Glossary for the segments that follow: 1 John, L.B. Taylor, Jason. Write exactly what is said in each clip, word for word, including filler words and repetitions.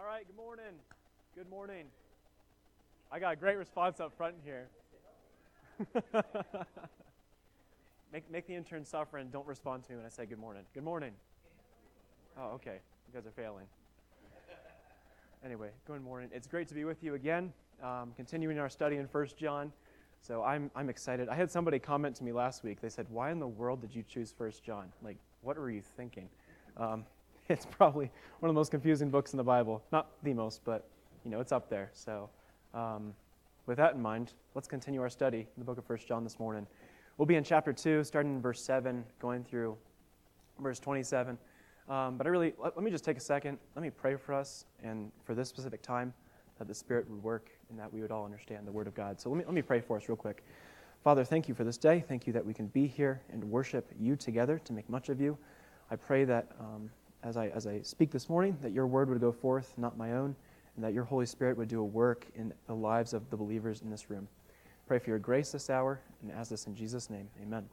All right, good morning. Good morning. I got a great response up front here. make make the intern suffer and don't respond to me when I say good morning. Good morning. Oh, okay. You guys are failing. Anyway, good morning. It's great to be with you again, um, continuing our study in First John. So I'm I'm excited. I had somebody comment to me last week. They said, why in the world did you choose First John? Like, what were you thinking? Um, it's probably one of the most confusing books in the Bible. Not the most, but, you know, it's up there. So um, with that in mind, let's continue our study in the book of First John this morning. We'll be in chapter two, starting in verse seven, going through verse twenty-seven. Um, but I really, let, let me just take a second. Let me pray for us and for this specific time that the Spirit would work and that we would all understand the Word of God. So let me let me pray for us real quick. Father, thank you for this day. Thank you that we can be here and worship you together to make much of you. I pray that um, as I as I speak this morning, that your word would go forth, not my own, and that your Holy Spirit would do a work in the lives of the believers in this room. Pray for your grace this hour, and ask this in Jesus' name, amen.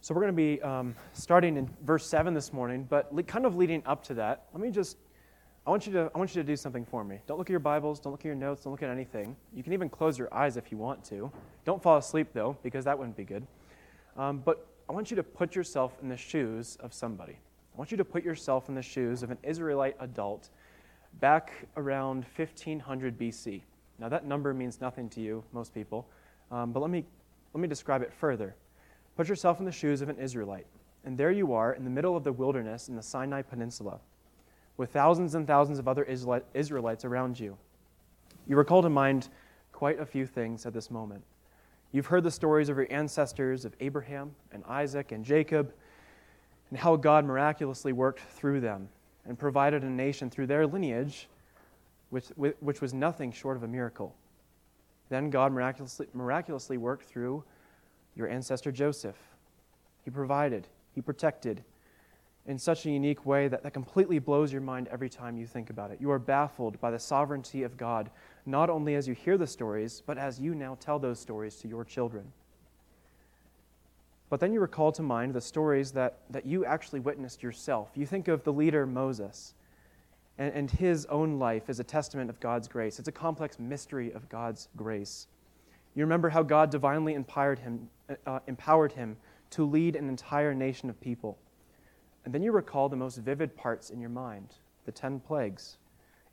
So we're going to be um, starting in verse seven this morning, but le- kind of leading up to that, let me just, I want you to I want you to do something for me. Don't look at your Bibles, don't look at your notes, don't look at anything. You can even close your eyes if you want to. Don't fall asleep, though, because that wouldn't be good. Um, but I want you to put yourself in the shoes of somebody. I want you to put yourself in the shoes of an Israelite adult back around fifteen hundred B C. Now that number means nothing to you, most people, um, but let me let me describe it further. Put yourself in the shoes of an Israelite, and there you are in the middle of the wilderness in the Sinai Peninsula, with thousands and thousands of other Israelites around you. You recall to mind quite a few things at this moment. You've heard the stories of your ancestors, of Abraham and Isaac and Jacob, and how God miraculously worked through them and provided a nation through their lineage, which, which was nothing short of a miracle. Then God miraculously, miraculously worked through your ancestor Joseph. He provided, he protected in such a unique way that, that completely blows your mind every time you think about it. You are baffled by the sovereignty of God, not only as you hear the stories, but as you now tell those stories to your children. But then you recall to mind the stories that, that you actually witnessed yourself. You think of the leader Moses, and, and his own life is a testament of God's grace. It's a complex mystery of God's grace. You remember how God divinely empowered him, uh, empowered him to lead an entire nation of people. And then you recall the most vivid parts in your mind, the ten plagues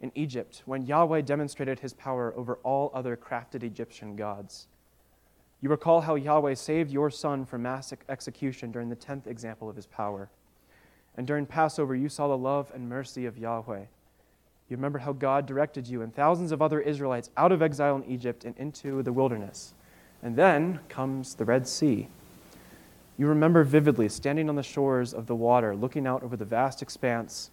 in Egypt, when Yahweh demonstrated his power over all other crafted Egyptian gods. You recall how Yahweh saved your son from mass execution during the tenth example of his power. And during Passover, you saw the love and mercy of Yahweh. You remember how God directed you and thousands of other Israelites out of exile in Egypt and into the wilderness. And then comes the Red Sea. You remember vividly standing on the shores of the water, looking out over the vast expanse,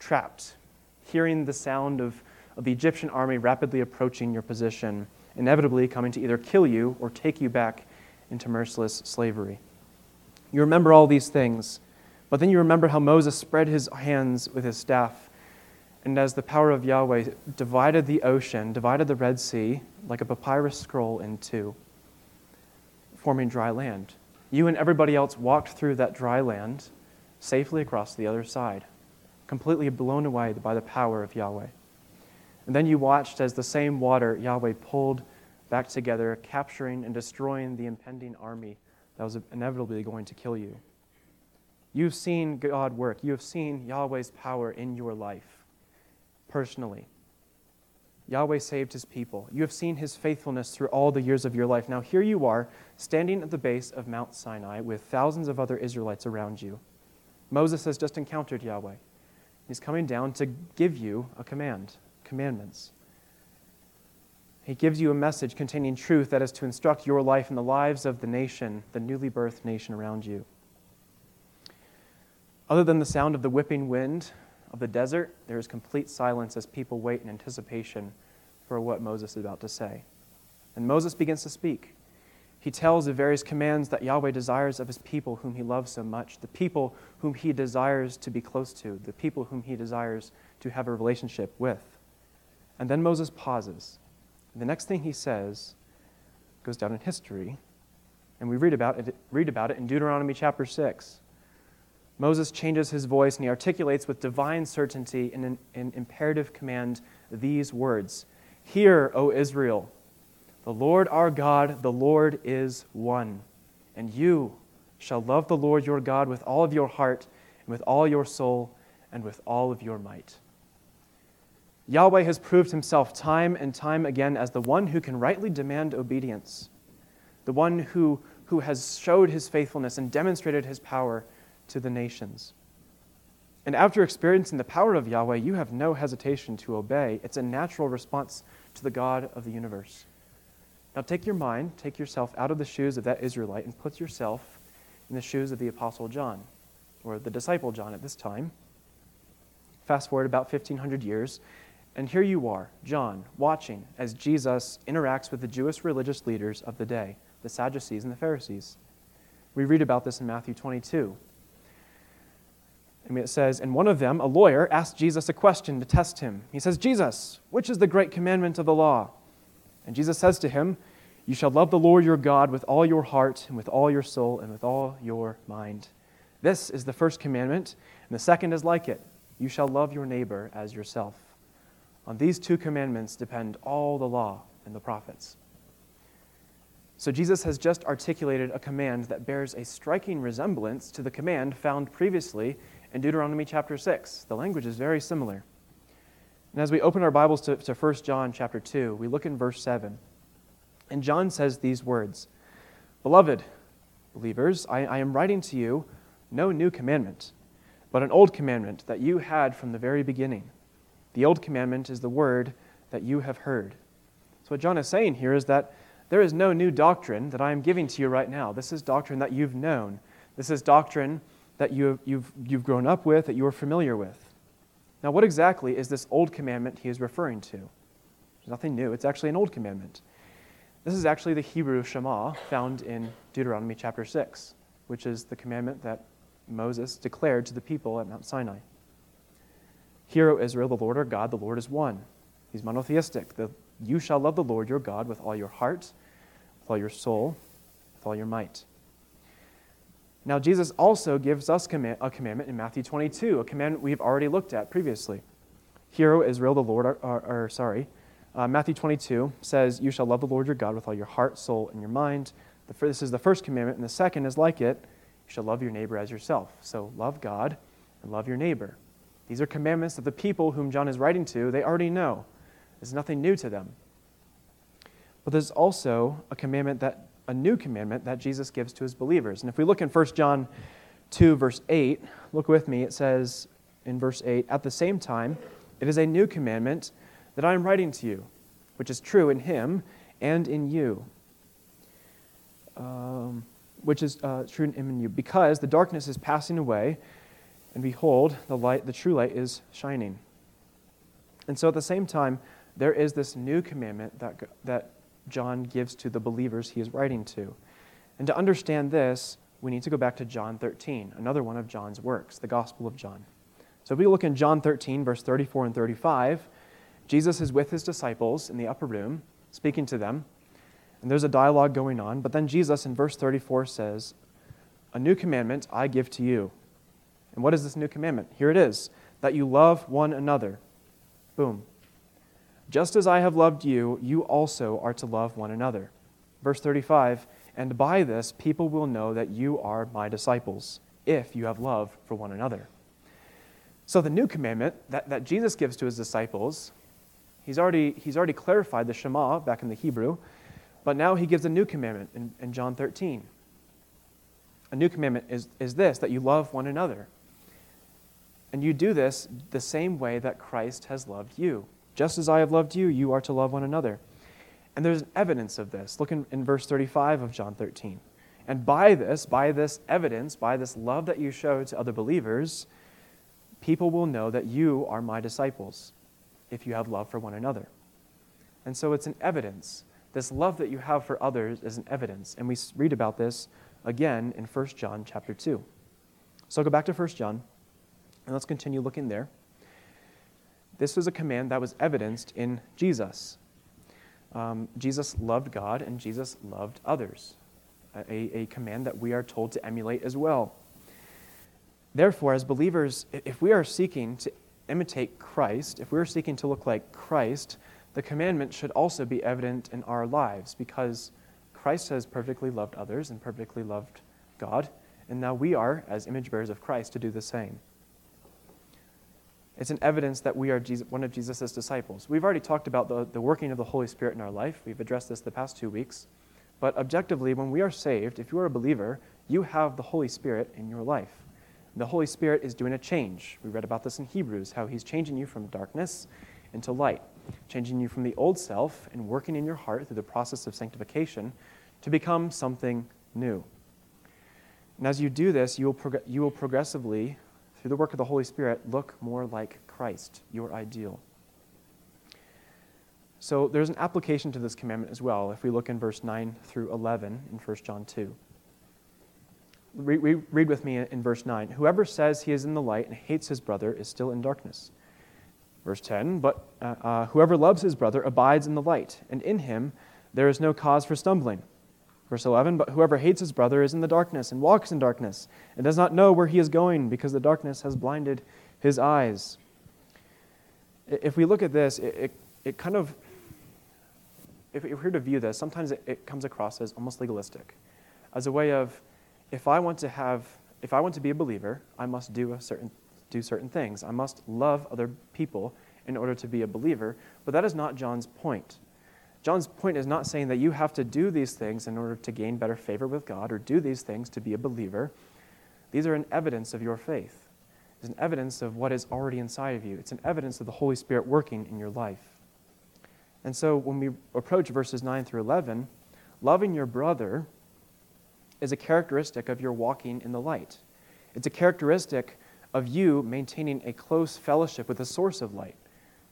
trapped, hearing the sound of, of the Egyptian army rapidly approaching your position, inevitably coming to either kill you or take you back into merciless slavery. You remember all these things, but then you remember how Moses spread his hands with his staff, and as the power of Yahweh divided the ocean, divided the Red Sea, like a papyrus scroll in two, forming dry land. You and everybody else walked through that dry land, safely across the other side, completely blown away by the power of Yahweh. And then you watched as the same water Yahweh pulled back together, capturing and destroying the impending army that was inevitably going to kill you. You've seen God work. You have seen Yahweh's power in your life, personally. Yahweh saved his people. You have seen his faithfulness through all the years of your life. Now here you are, standing at the base of Mount Sinai with thousands of other Israelites around you. Moses has just encountered Yahweh. He's coming down to give you a command. Commandments. He gives you a message containing truth that is to instruct your life and the lives of the nation, the newly birthed nation around you. Other than the sound of the whipping wind of the desert, there is complete silence as people wait in anticipation for what Moses is about to say. And Moses begins to speak. He tells the various commands that Yahweh desires of his people whom he loves so much, the people whom he desires to be close to, the people whom he desires to have a relationship with. And then Moses pauses. And the next thing he says goes down in history, and we read about it, read about it in Deuteronomy chapter six. Moses changes his voice and he articulates with divine certainty in an, an imperative command these words, "Hear, O Israel, the Lord our God, the Lord is one, and you shall love the Lord your God with all of your heart and with all your soul and with all of your might." Yahweh has proved himself time and time again as the one who can rightly demand obedience, the one who, who has showed his faithfulness and demonstrated his power to the nations. And after experiencing the power of Yahweh, you have no hesitation to obey. It's a natural response to the God of the universe. Now take your mind, take yourself out of the shoes of that Israelite and put yourself in the shoes of the Apostle John, or the disciple John at this time. Fast forward about fifteen hundred years, and here you are, John, watching as Jesus interacts with the Jewish religious leaders of the day, the Sadducees and the Pharisees. We read about this in Matthew twenty-two. I mean, it says, "And one of them, a lawyer, asked Jesus a question to test him. He says, 'Jesus, which is the great commandment of the law?' And Jesus says to him, 'You shall love the Lord your God with all your heart and with all your soul and with all your mind. This is the first commandment, and the second is like it. You shall love your neighbor as yourself. On these two commandments depend all the law and the prophets.'" So Jesus has just articulated a command that bears a striking resemblance to the command found previously in Deuteronomy chapter six. The language is very similar. And as we open our Bibles to, to First John chapter two, we look in verse seven. And John says these words, "Beloved believers, I, I am writing to you no new commandment, but an old commandment that you had from the very beginning. The old commandment is the word that you have heard." So what John is saying here is that there is no new doctrine that I am giving to you right now. This is doctrine that you've known. This is doctrine that you, you've, you've grown up with, that you are familiar with. Now, what exactly is this old commandment he is referring to? There's nothing new. It's actually an old commandment. This is actually the Hebrew Shema found in Deuteronomy chapter six, which is the commandment that Moses declared to the people at Mount Sinai. "Hear, O Israel, the Lord our God, the Lord is one." He's monotheistic. The, you shall love the Lord your God with all your heart, with all your soul, with all your might. Now, Jesus also gives us comm- a commandment in Matthew twenty-two, a commandment we've already looked at previously. "Hear, O Israel, the Lord our, our, our sorry, Uh, Matthew twenty-two says, "You shall love the Lord your God with all your heart, soul, and your mind." The first, this is the first commandment, and the second is like it. "You shall love your neighbor as yourself." So love God and love your neighbor. These are commandments that the people whom John is writing to, they already know. There's nothing new to them. But there's also a commandment that a new commandment that Jesus gives to his believers. And if we look in First John two, verse eight, look with me, it says in verse eight, "At the same time, it is a new commandment that I am writing to you, which is true in him and in you, um, which is uh, true in him and you, because the darkness is passing away, and behold, the light, the true light, is shining." And so, at the same time, there is this new commandment that that John gives to the believers he is writing to, and to understand this, we need to go back to John thirteen, another one of John's works, the Gospel of John. So, if we look in John thirteen, verse thirty-four and thirty-five. Jesus is with his disciples in the upper room, speaking to them, and there's a dialogue going on, but then Jesus in verse thirty-four says, "A new commandment I give to you." And what is this new commandment? Here it is, "That you love one another." Boom. "Just as I have loved you, you also are to love one another." Verse thirty-five, "And by this people will know that you are my disciples, if you have love for one another." So the new commandment that, that Jesus gives to his disciples, He's already, he's already clarified the Shema back in the Hebrew, but now he gives a new commandment in, in John thirteen. A new commandment is, is this, that you love one another. And you do this the same way that Christ has loved you. Just as I have loved you, you are to love one another. And there's evidence of this. Look in, in verse thirty-five of John thirteen. "And by this, by this evidence, by this love that you show to other believers, people will know that you are my disciples, if you have love for one another." And so it's an evidence. This love that you have for others is an evidence. And we read about this again in First John chapter two. So go back to First John, and let's continue looking there. This was a command that was evidenced in Jesus. Um, Jesus loved God, and Jesus loved others, a, a command that we are told to emulate as well. Therefore, as believers, if we are seeking to imitate Christ, if we're seeking to look like Christ, the commandment should also be evident in our lives, because Christ has perfectly loved others and perfectly loved God, and now we are, as image bearers of Christ, to do the same. It's an evidence that we are Jesus, one of Jesus' disciples. We've already talked about the, the working of the Holy Spirit in our life. We've addressed this the past two weeks. But objectively, when we are saved, if you are a believer, you have the Holy Spirit in your life. The Holy Spirit is doing a change. We read about this in Hebrews, how he's changing you from darkness into light, changing you from the old self and working in your heart through the process of sanctification to become something new. And as you do this, you will prog- you will progressively, through the work of the Holy Spirit, look more like Christ, your ideal. So there's an application to this commandment as well, if we look in verse nine through eleven in First John two. Read, read, read with me in verse nine. Whoever says he is in the light and hates his brother is still in darkness. Verse ten, but uh, uh, whoever loves his brother abides in the light, and in him there is no cause for stumbling. Verse eleven, but whoever hates his brother is in the darkness and walks in darkness and does not know where he is going, because the darkness has blinded his eyes. If we look at this, it, it, it kind of, if we're here to view this, sometimes it, it comes across as almost legalistic, as a way of, if I want to have, if I want to be a believer, I must do a certain, do certain things. I must love other people in order to be a believer. But that is not John's point. John's point is not saying that you have to do these things in order to gain better favor with God, or do these things to be a believer. These are an evidence of your faith. It's an evidence of what is already inside of you. It's an evidence of the Holy Spirit working in your life. And so when we approach verses nine through eleven, loving your brother is a characteristic of your walking in the light. It's a characteristic of you maintaining a close fellowship with the source of light.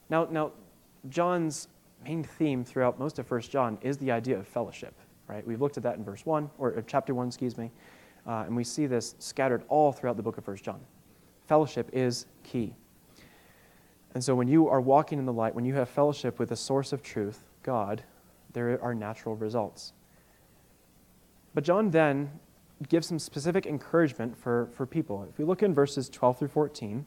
Now, now John's main theme throughout most of First John is the idea of fellowship, right? We've looked at that in verse one, or chapter one, excuse me, uh, and we see this scattered all throughout the book of First John. Fellowship is key. And so when you are walking in the light, when you have fellowship with the source of truth, God, there are natural results. But John then gives some specific encouragement for, for people. If we look in verses twelve through fourteen,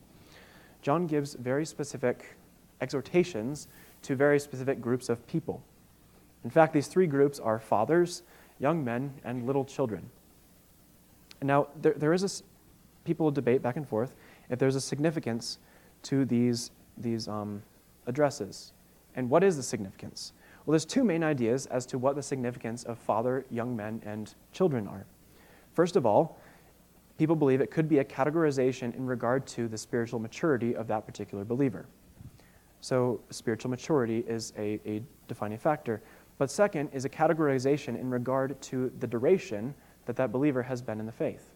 John gives very specific exhortations to very specific groups of people. In fact, these three groups are fathers, young men, and little children. And now, there, there is a, people debate back and forth if there's a significance to these, these um, addresses. And what is the significance? Well, there's two main ideas as to what the significance of father, young men, and children are. First of all, people believe it could be a categorization in regard to the spiritual maturity of that particular believer. So spiritual maturity is a, a defining factor. But second is a categorization in regard to the duration that that believer has been in the faith.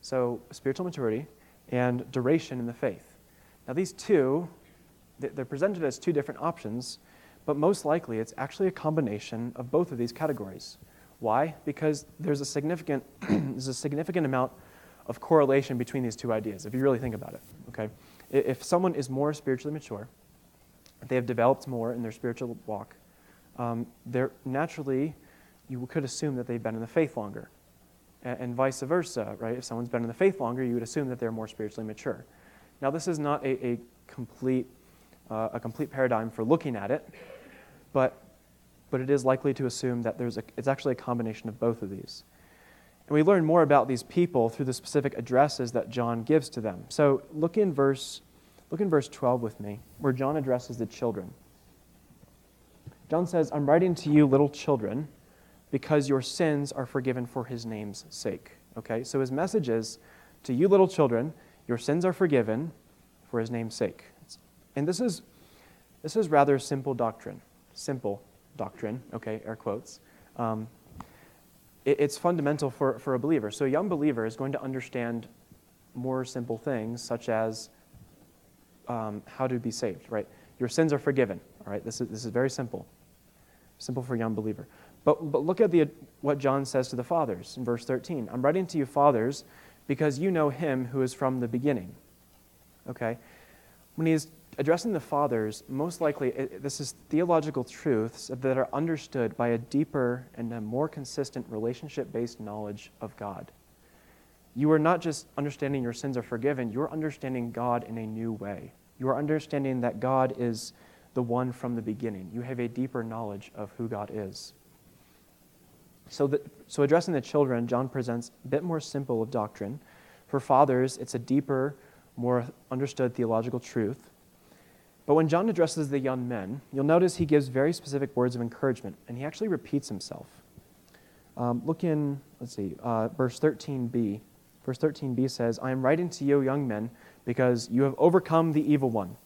So spiritual maturity and duration in the faith. Now these two, they're presented as two different options, but most likely it's actually a combination of both of these categories. Why? Because there's a significant there's a significant amount of correlation between these two ideas, if you really think about it. Okay, if someone is more spiritually mature, they have developed more in their spiritual walk, um, they're naturally, you could assume that they've been in the faith longer, and, and vice versa, right? If someone's been in the faith longer, you would assume that they're more spiritually mature. Now, this is not a, a complete uh, a complete paradigm for looking at it, but but it is likely to assume that there's a, it's actually a combination of both of these. And we learn more about these people through the specific addresses that John gives to them. So look in verse. Look in verse twelve with me, where John addresses the children. John says, I'm writing to you, little children, because your sins are forgiven for his name's sake. Okay, so his message is, to you, little children, your sins are forgiven for his name's sake. And this is this is rather simple doctrine. Simple doctrine, okay, air quotes. Um, it, it's fundamental for, for a believer. So a young believer is going to understand more simple things, such as Um, how to be saved, right? Your sins are forgiven, all right? This is this is very simple. Simple for a young believer. But but look at the what John says to the fathers in verse thirteen. I'm writing to you, fathers, because you know him who is from the beginning. Okay? When he is addressing the fathers, most likely it, this is theological truths that are understood by a deeper and a more consistent relationship-based knowledge of God. you are not just understanding your sins are forgiven, you're understanding God in a new way. You are understanding that God is the one from the beginning. You have a deeper knowledge of who God is. So, the, so addressing the children, John presents a bit more simple of doctrine. For fathers, it's a deeper, more understood theological truth. But when John addresses the young men, you'll notice he gives very specific words of encouragement, and he actually repeats himself. Um, look in, let's see, uh, verse thirteen b. Verse thirteen b says, "I am writing to you, young men, because you have overcome the evil one."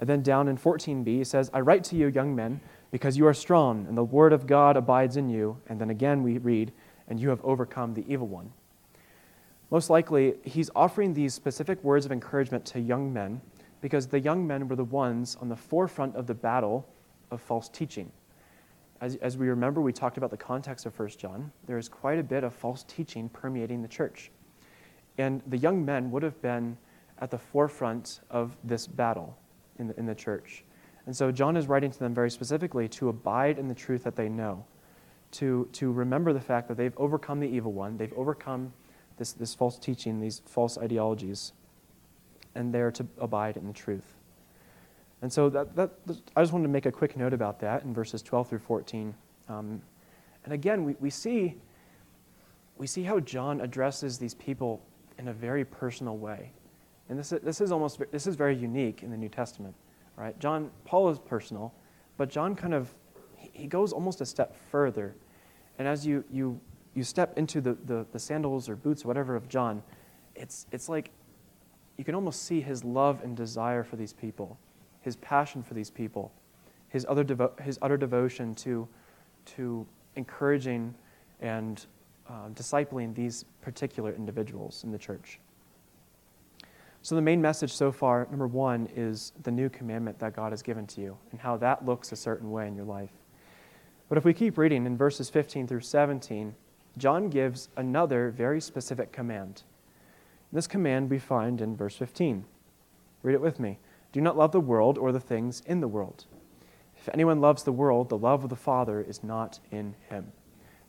And then down in fourteen b, it says, "I write to you, young men, because you are strong, and the word of God abides in you." And then again we read, "And you have overcome the evil one." Most likely, he's offering these specific words of encouragement to young men because the young men were the ones on the forefront of the battle of false teaching. As, as we remember, we talked about the context of First John. There is quite a bit of false teaching permeating the church. And the young men would have been at the forefront of this battle in the, in the church. And so John is writing to them very specifically to abide in the truth that they know, to, to remember the fact that they've overcome the evil one, they've overcome this, this false teaching, these false ideologies, and they're to abide in the truth. And so that, that I just wanted to make a quick note about that in verses twelve through fourteen. Um, and again, we, we see we see how John addresses these people in a very personal way. And this is, this is almost this is very unique in the New Testament, right? John, Paul is personal, but John kind of he, he goes almost a step further, and as you you you step into the, the the sandals or boots or whatever of John, it's it's like you can almost see his love and desire for these people, his passion for these people, his other devo- his utter devotion to to encouraging and uh, discipling these particular individuals in the church. So the main message so far, number one, is the new commandment that God has given to you and how that looks a certain way in your life. But if we keep reading in verses fifteen through seventeen, John gives another very specific command. This command we find in verse fifteen. Read it with me. "Do not love the world or the things in the world. If anyone loves the world, the love of the Father is not in him."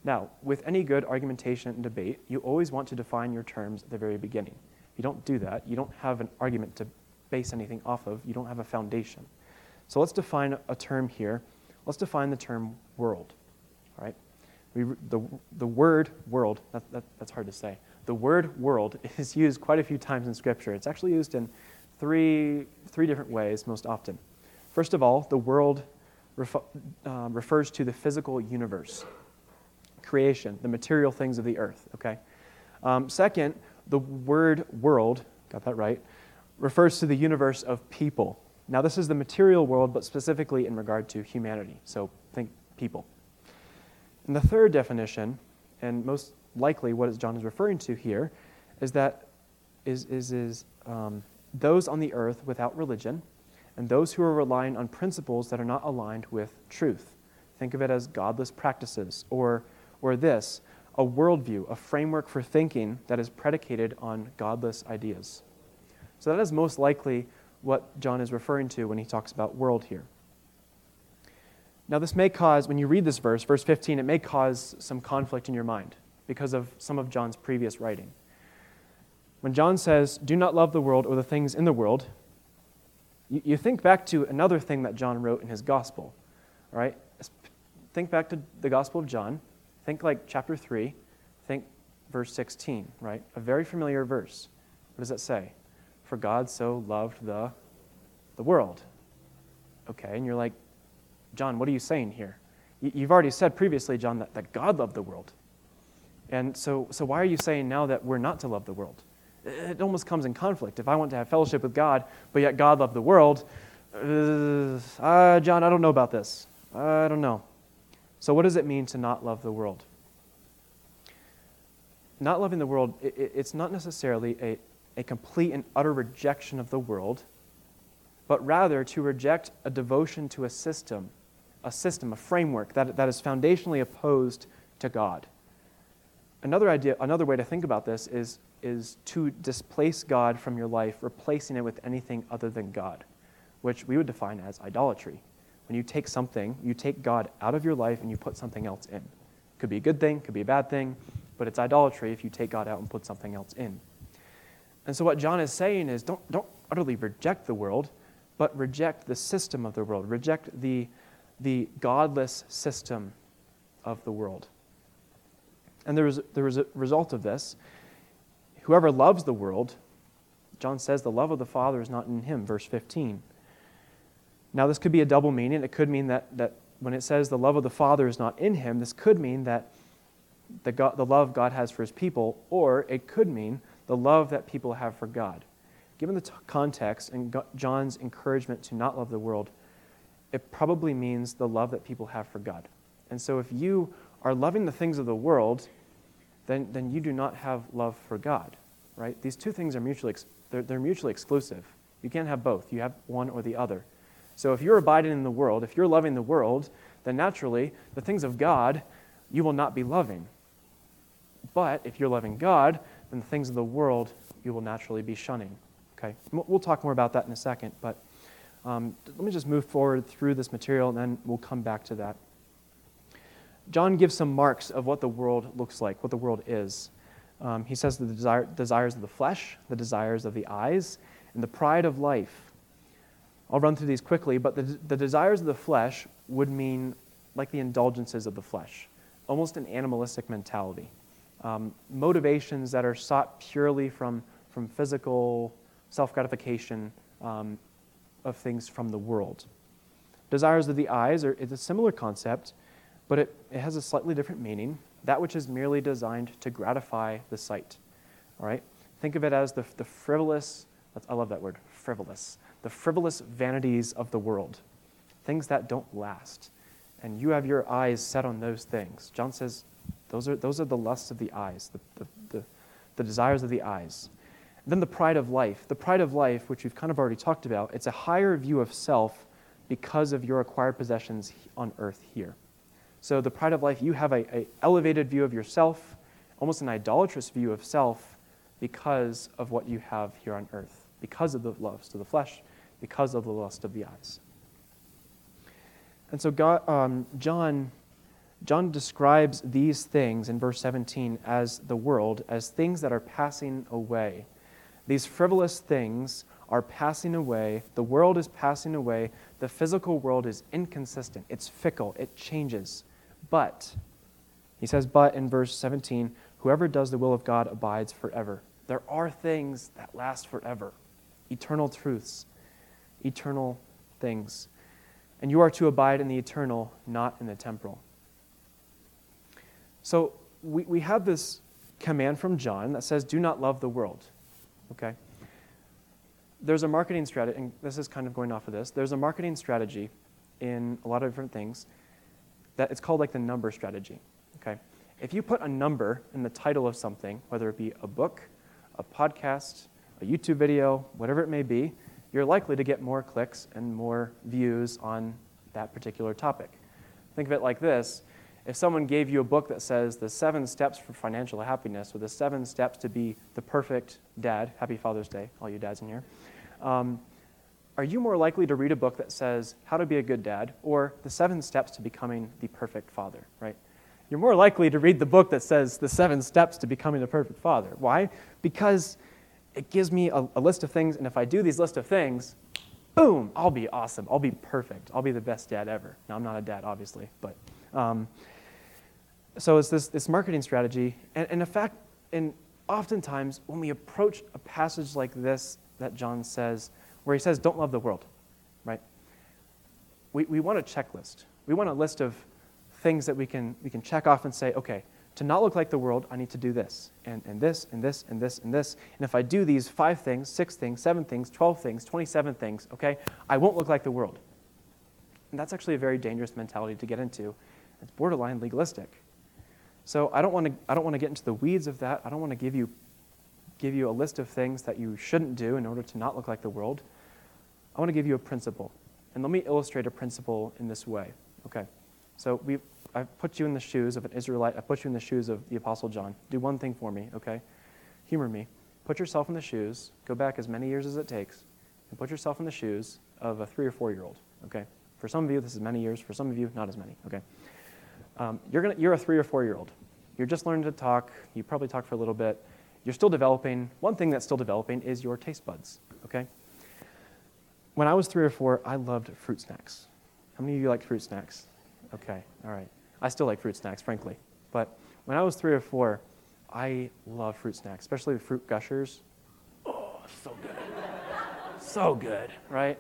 Now, with any good argumentation and debate, you always want to define your terms at the very beginning. You don't do that. You don't have an argument to base anything off of. You don't have a foundation. So let's define a term here. Let's define the term world. All right? We, the, the word world, that, that, that's hard to say. The word world is used quite a few times in Scripture. It's actually used in three, three different ways most often. First of all, the world ref, uh, refers to the physical universe, creation, the material things of the earth. Okay. Um, second, the word world, got that right, refers to the universe of people. Now this is the material world, but specifically in regard to humanity. So think people. And the third definition, and most likely what John is referring to here, is that is is, is um, those on the earth without religion and those who are relying on principles that are not aligned with truth. Think of it as godless practices or or this. A worldview, a framework for thinking that is predicated on godless ideas. So that is most likely what John is referring to when he talks about world here. Now this may cause, when you read this verse, verse fifteen, it may cause some conflict in your mind because of some of John's previous writing. When John says, "Do not love the world or the things in the world," you, you think back to another thing that John wrote in his gospel. All right? Think back to the Gospel of John. Think like chapter three, think verse sixteen, right? A very familiar verse. What does that say? "For God so loved the, the world." Okay, and you're like, John, what are you saying here? You've already said previously, John, that, that God loved the world. And so, so why are you saying now that we're not to love the world? It almost comes in conflict. If I want to have fellowship with God, but yet God loved the world, uh, uh, John, I don't know about this. I don't know. So what does it mean to not love the world? Not loving the world, it, it's not necessarily a, a complete and utter rejection of the world, but rather to reject a devotion to a system, a system, a framework that, that is foundationally opposed to God. Another idea, another way to think about this is, is to displace God from your life, replacing it with anything other than God, which we would define as idolatry. When you take something, you take God out of your life and you put something else in. Could be a good thing, could be a bad thing, but it's idolatry if you take God out and put something else in. And so what John is saying is don't, don't utterly reject the world, but reject the system of the world. Reject the, the godless system of the world. And there is, there is a result of this. Whoever loves the world, John says the love of the Father is not in him, verse fifteen. Now this could be a double meaning. It could mean that, that when it says the love of the Father is not in him, this could mean that the, God, the love God has for his people, or it could mean the love that people have for God. Given the t- context and God, John's encouragement to not love the world, it probably means the love that people have for God. And so if you are loving the things of the world, then, then you do not have love for God, right? These two things are mutually ex- they're, they're mutually exclusive. You can't have both. You have one or the other. So if you're abiding in the world, if you're loving the world, then naturally the things of God you will not be loving. But if you're loving God, then the things of the world you will naturally be shunning. Okay, we'll talk more about that in a second, but um, let me just move forward through this material, and then we'll come back to that. John gives some marks of what the world looks like, what the world is. Um, he says the desire, desires of the flesh, the desires of the eyes, and the pride of life. I'll run through these quickly, but the, the desires of the flesh would mean like the indulgences of the flesh, almost an animalistic mentality. Um, motivations that are sought purely from, from physical self-gratification um, of things from the world. Desires of the eyes are it's a similar concept, but it, it has a slightly different meaning, that which is merely designed to gratify the sight, all right? Think of it as the, the frivolous, I love that word, frivolous, the frivolous vanities of the world, things that don't last. And you have your eyes set on those things. John says those are those are the lusts of the eyes, the, the, the, the desires of the eyes. And then the pride of life. The pride of life, which we've kind of already talked about, it's a higher view of self because of your acquired possessions on earth here. So the pride of life, you have a, a elevated view of yourself, almost an idolatrous view of self because of what you have here on earth, because of the lust of the flesh, because of the lust of the eyes. And so God, um, John, John describes these things in verse seventeen as the world, as things that are passing away. These frivolous things are passing away. The world is passing away. The physical world is inconsistent. It's fickle. It changes. But, he says but in verse seventeen, whoever does the will of God abides forever. There are things that last forever. Eternal truths. Eternal things. And you are to abide in the eternal, not in the temporal. So we, we have this command from John that says, do not love the world, okay? There's a marketing strategy, and this is kind of going off of this. There's a marketing strategy in a lot of different things that it's called like the number strategy, okay? If you put a number in the title of something, whether it be a book, a podcast, a YouTube video, whatever it may be, you're likely to get more clicks and more views on that particular topic. Think of it like this. If someone gave you a book that says the seven steps for financial happiness or the seven steps to be the perfect dad, happy Father's Day, all you dads in here, um, are you more likely to read a book that says how to be a good dad or the seven steps to becoming the perfect father, right? You're more likely to read the book that says the seven steps to becoming the perfect father. Why? Because it gives me a, a list of things, and if I do these list of things, boom, I'll be awesome. I'll be perfect. I'll be the best dad ever. Now, I'm not a dad, obviously, but... Um, So it's this, this marketing strategy, and, and in fact, and oftentimes when we approach a passage like this that John says, where he says, don't love the world, right? We we want a checklist. We want a list of things that we can we can check off and say, okay, to not look like the world, I need to do this, and, and this, and this, and this, and this. And if I do these five things, six things, seven things, twelve things, twenty-seven things, okay, I won't look like the world. And that's actually a very dangerous mentality to get into. It's borderline legalistic. So I don't want to I don't want to get into the weeds of that. I don't want to give you give you a list of things that you shouldn't do in order to not look like the world. I want to give you a principle. And let me illustrate a principle in this way. Okay. So we I've put you in the shoes of an Israelite. I put you in the shoes of the Apostle John. Do one thing for me, okay? Humor me. Put yourself in the shoes. Go back as many years as it takes and put yourself in the shoes of a three or four-year-old, okay? For some of you this is many years, for some of you not as many, okay? Um, you're gonna, you're a three or four-year-old. You're just learning to talk. You probably talk for a little bit. You're still developing. One thing that's still developing is your taste buds, okay? When I was three or four, I loved fruit snacks. How many of you like fruit snacks? Okay, all right. I still like fruit snacks, frankly. But when I was three or four, I love fruit snacks, especially the fruit gushers. Oh, so good. So good, right?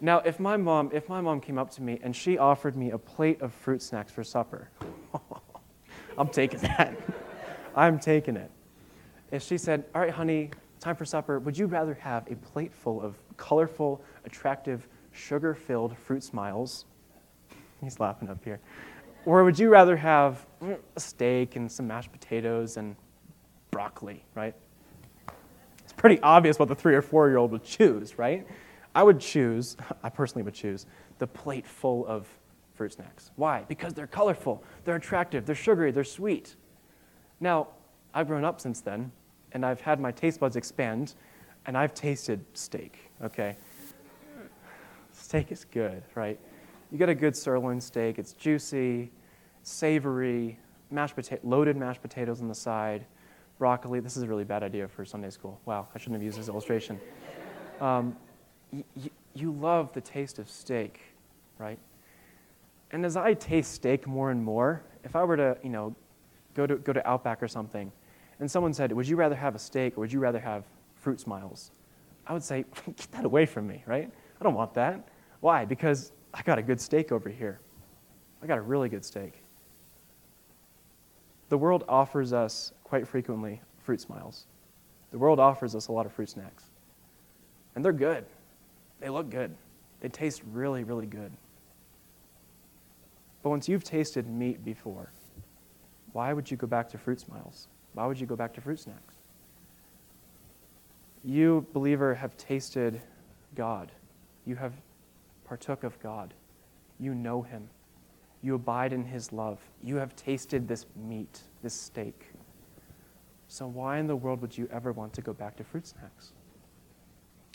Now, if my mom, if my mom came up to me and she offered me a plate of fruit snacks for supper, I'm taking that. I'm taking it. If she said, all right, honey, time for supper, would you rather have a plate full of colorful, attractive, sugar-filled fruit smiles? He's laughing up here. Or would you rather have a steak and some mashed potatoes and broccoli, right? It's pretty obvious what the three or four-year-old would choose, right? I would choose, I personally would choose, the plate full of fruit snacks. Why? Because they're colorful, they're attractive, they're sugary, they're sweet. Now, I've grown up since then, and I've had my taste buds expand, and I've tasted steak, okay? Steak is good, right? You get a good sirloin steak, it's juicy, savory, mashed pota- loaded mashed potatoes on the side, broccoli. This is a really bad idea for Sunday school. Wow, I shouldn't have used this illustration. Um, y- y- you love the taste of steak, right? And as I taste steak more and more, if I were to, you know, go to go to Outback or something, and someone said, would you rather have a steak or would you rather have fruit smiles? I would say, get that away from me, right? I don't want that. Why? Because I got a good steak over here. I got a really good steak. The world offers us quite frequently fruit smiles. The world offers us a lot of fruit snacks. And they're good. They look good. They taste really, really good. But once you've tasted meat before, why would you go back to fruit smiles? Why would you go back to fruit snacks? You, believer, have tasted God. You have partook of God. You know him. You abide in his love. You have tasted this meat, this steak. So why in the world would you ever want to go back to fruit snacks?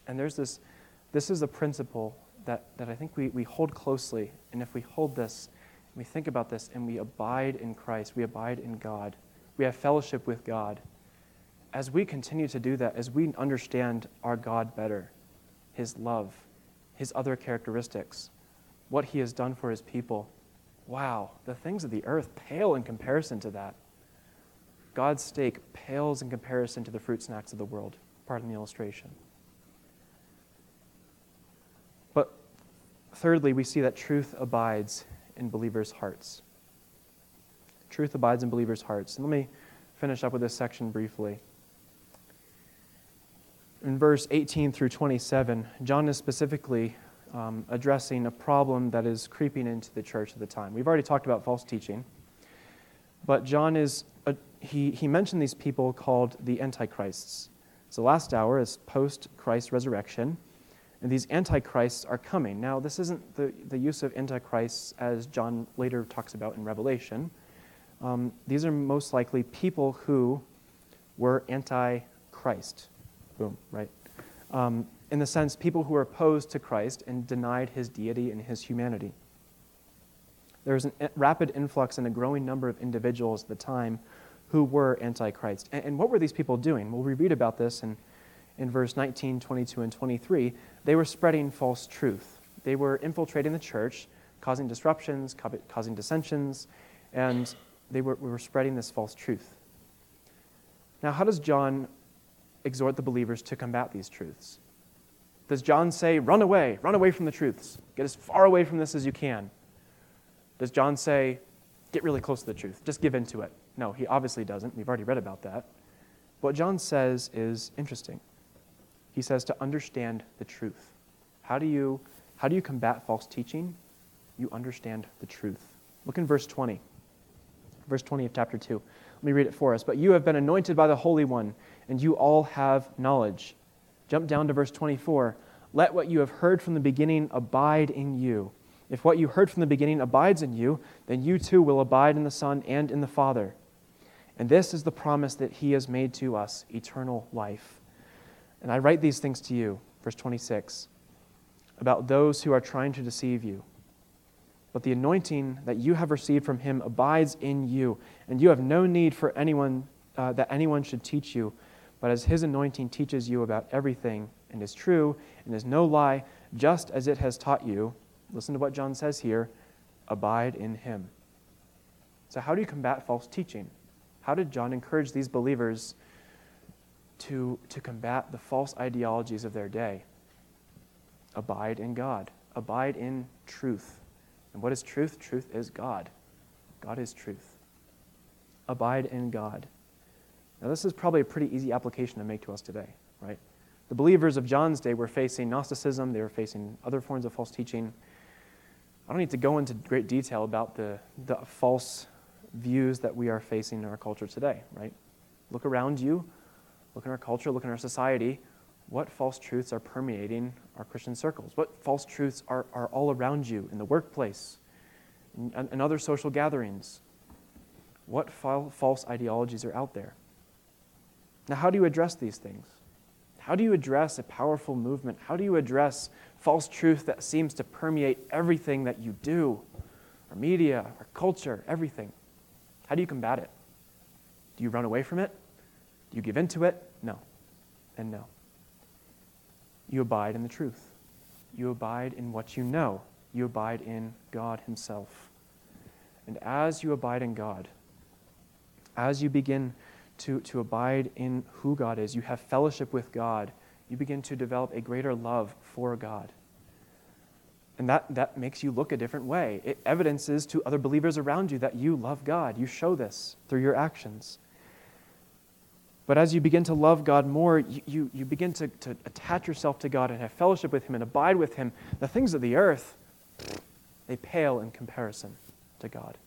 And there's this, this is a principle that, that I think we, we hold closely. And if we hold this, we think about this, and we abide in Christ, we abide in God, we have fellowship with God. As we continue to do that, as we understand our God better, his love, his other characteristics, what he has done for his people. Wow, the things of the earth pale in comparison to that. God's steak pales in comparison to the fruit snacks of the world. Pardon the illustration. But thirdly, we see that truth abides in believers' hearts. Truth abides in believers' hearts. And let me finish up with this section briefly. In verse eighteen through twenty-seven, John is specifically um, addressing a problem that is creeping into the church at the time. We've already talked about false teaching, but John is, a, he, he mentioned these people called the Antichrists. So last hour is post-Christ resurrection, and these Antichrists are coming. Now, this isn't the, the use of Antichrists as John later talks about in Revelation. Um, these are most likely people who were anti-Christ. Boom, right? Um, in the sense, people who were opposed to Christ and denied his deity and his humanity. There was a rapid influx and a growing number of individuals at the time who were anti-Christ. And, and what were these people doing? Well, we read about this in, in verse nineteen, twenty-two, and twenty-three. They were spreading false truth. They were infiltrating the church, causing disruptions, causing dissensions, and they were, we were spreading this false truth. Now, how does John exhort the believers to combat these truths? Does John say, run away, run away from the truths, get as far away from this as you can? Does John say, get really close to the truth, just give in to it? No, he obviously doesn't. We've already read about that. What John says is interesting. He says to understand the truth. How do you, how do you combat false teaching? You understand the truth. Look in verse twenty. Verse twenty of chapter two. Let me read it for us. But you have been anointed by the Holy One, and you all have knowledge. Jump down to verse twenty-four. Let what you have heard from the beginning abide in you. If what you heard from the beginning abides in you, then you too will abide in the Son and in the Father. And this is the promise that he has made to us, eternal life. And I write these things to you, verse twenty-six, about those who are trying to deceive you. but the anointing that you have received from him abides in you, and you have no need for anyone uh, that anyone should teach you, but as his anointing teaches you about everything and is true and is no lie, just as it has taught you, listen to what John says here, abide in him. So how do you combat false teaching? How did John encourage these believers to, to combat the false ideologies of their day? Abide in God. Abide in truth. And what is truth? Truth is God. God is truth. Abide in God. Now, this is probably a pretty easy application to make to us today, right? The believers of John's day were facing Gnosticism. They were facing other forms of false teaching. I don't need to go into great detail about the, the false views that we are facing in our culture today, right? Look around you. Look in our culture. Look in our society. What false truths are permeating our Christian circles? What false truths are, are all around you in the workplace and, and other social gatherings? What fal- false ideologies are out there? Now, how do you address these things? How do you address a powerful movement? How do you address false truth that seems to permeate everything that you do, our media, our culture, everything? How do you combat it? Do you run away from it? Do you give in to it? No, and no. You abide in the truth. You abide in what you know. You abide in God himself. And as you abide in God, as you begin to, to abide in who God is, you have fellowship with God, you begin to develop a greater love for God. And that, that makes you look a different way. It evidences to other believers around you that you love God. You show this through your actions. But as you begin to love God more, you, you, you begin to, to attach yourself to God and have fellowship with him and abide with him. The things of the earth, they pale in comparison to God.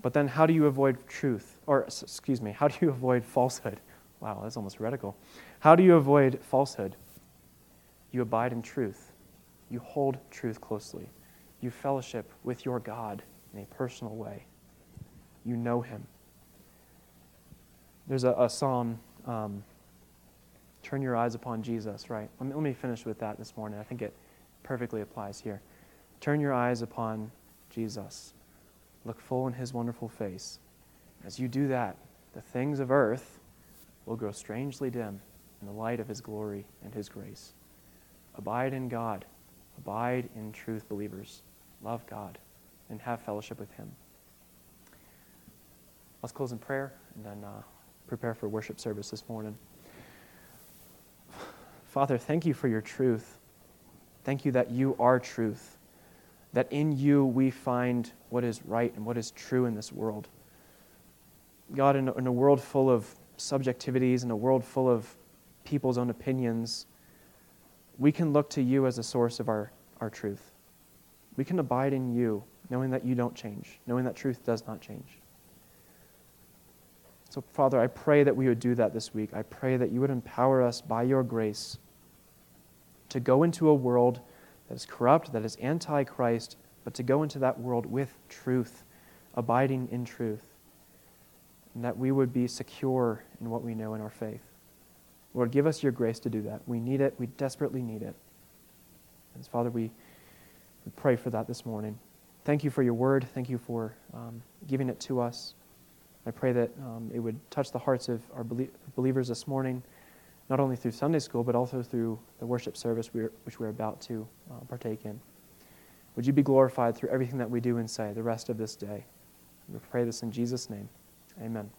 But then how do you avoid truth? Or, excuse me, how do you avoid falsehood? Wow, that's almost heretical. How do you avoid falsehood? You abide in truth. You hold truth closely. You fellowship with your God in a personal way. You know him. There's a, a psalm, um, Turn Your Eyes Upon Jesus, right? Let me, let me finish with that this morning. I think it perfectly applies here. Turn your eyes upon Jesus. Look full in his wonderful face. As you do that, the things of earth will grow strangely dim in the light of his glory and his grace. Abide in God. Abide in truth, believers. Love God and have fellowship with him. Let's close in prayer and then... Uh, prepare for worship service this morning. Father, thank you for your truth. Thank you that you are truth, that in you we find what is right and what is true in this world. God, in a, in a world full of subjectivities, in a world full of people's own opinions, we can look to you as a source of our, our truth. We can abide in you, knowing that you don't change, knowing that truth does not change. So, Father, I pray that we would do that this week. I pray that you would empower us by your grace to go into a world that is corrupt, that is anti-Christ, but to go into that world with truth, abiding in truth, and that we would be secure in what we know in our faith. Lord, give us your grace to do that. We need it. We desperately need it. And, Father, we, we pray for that this morning. Thank you for your word. Thank you for um, giving it to us. I pray that um, it would touch the hearts of our belie- believers this morning, not only through Sunday school, but also through the worship service we are, which we're about to uh, partake in. Would you be glorified through everything that we do and say the rest of this day? We pray this in Jesus' name. Amen.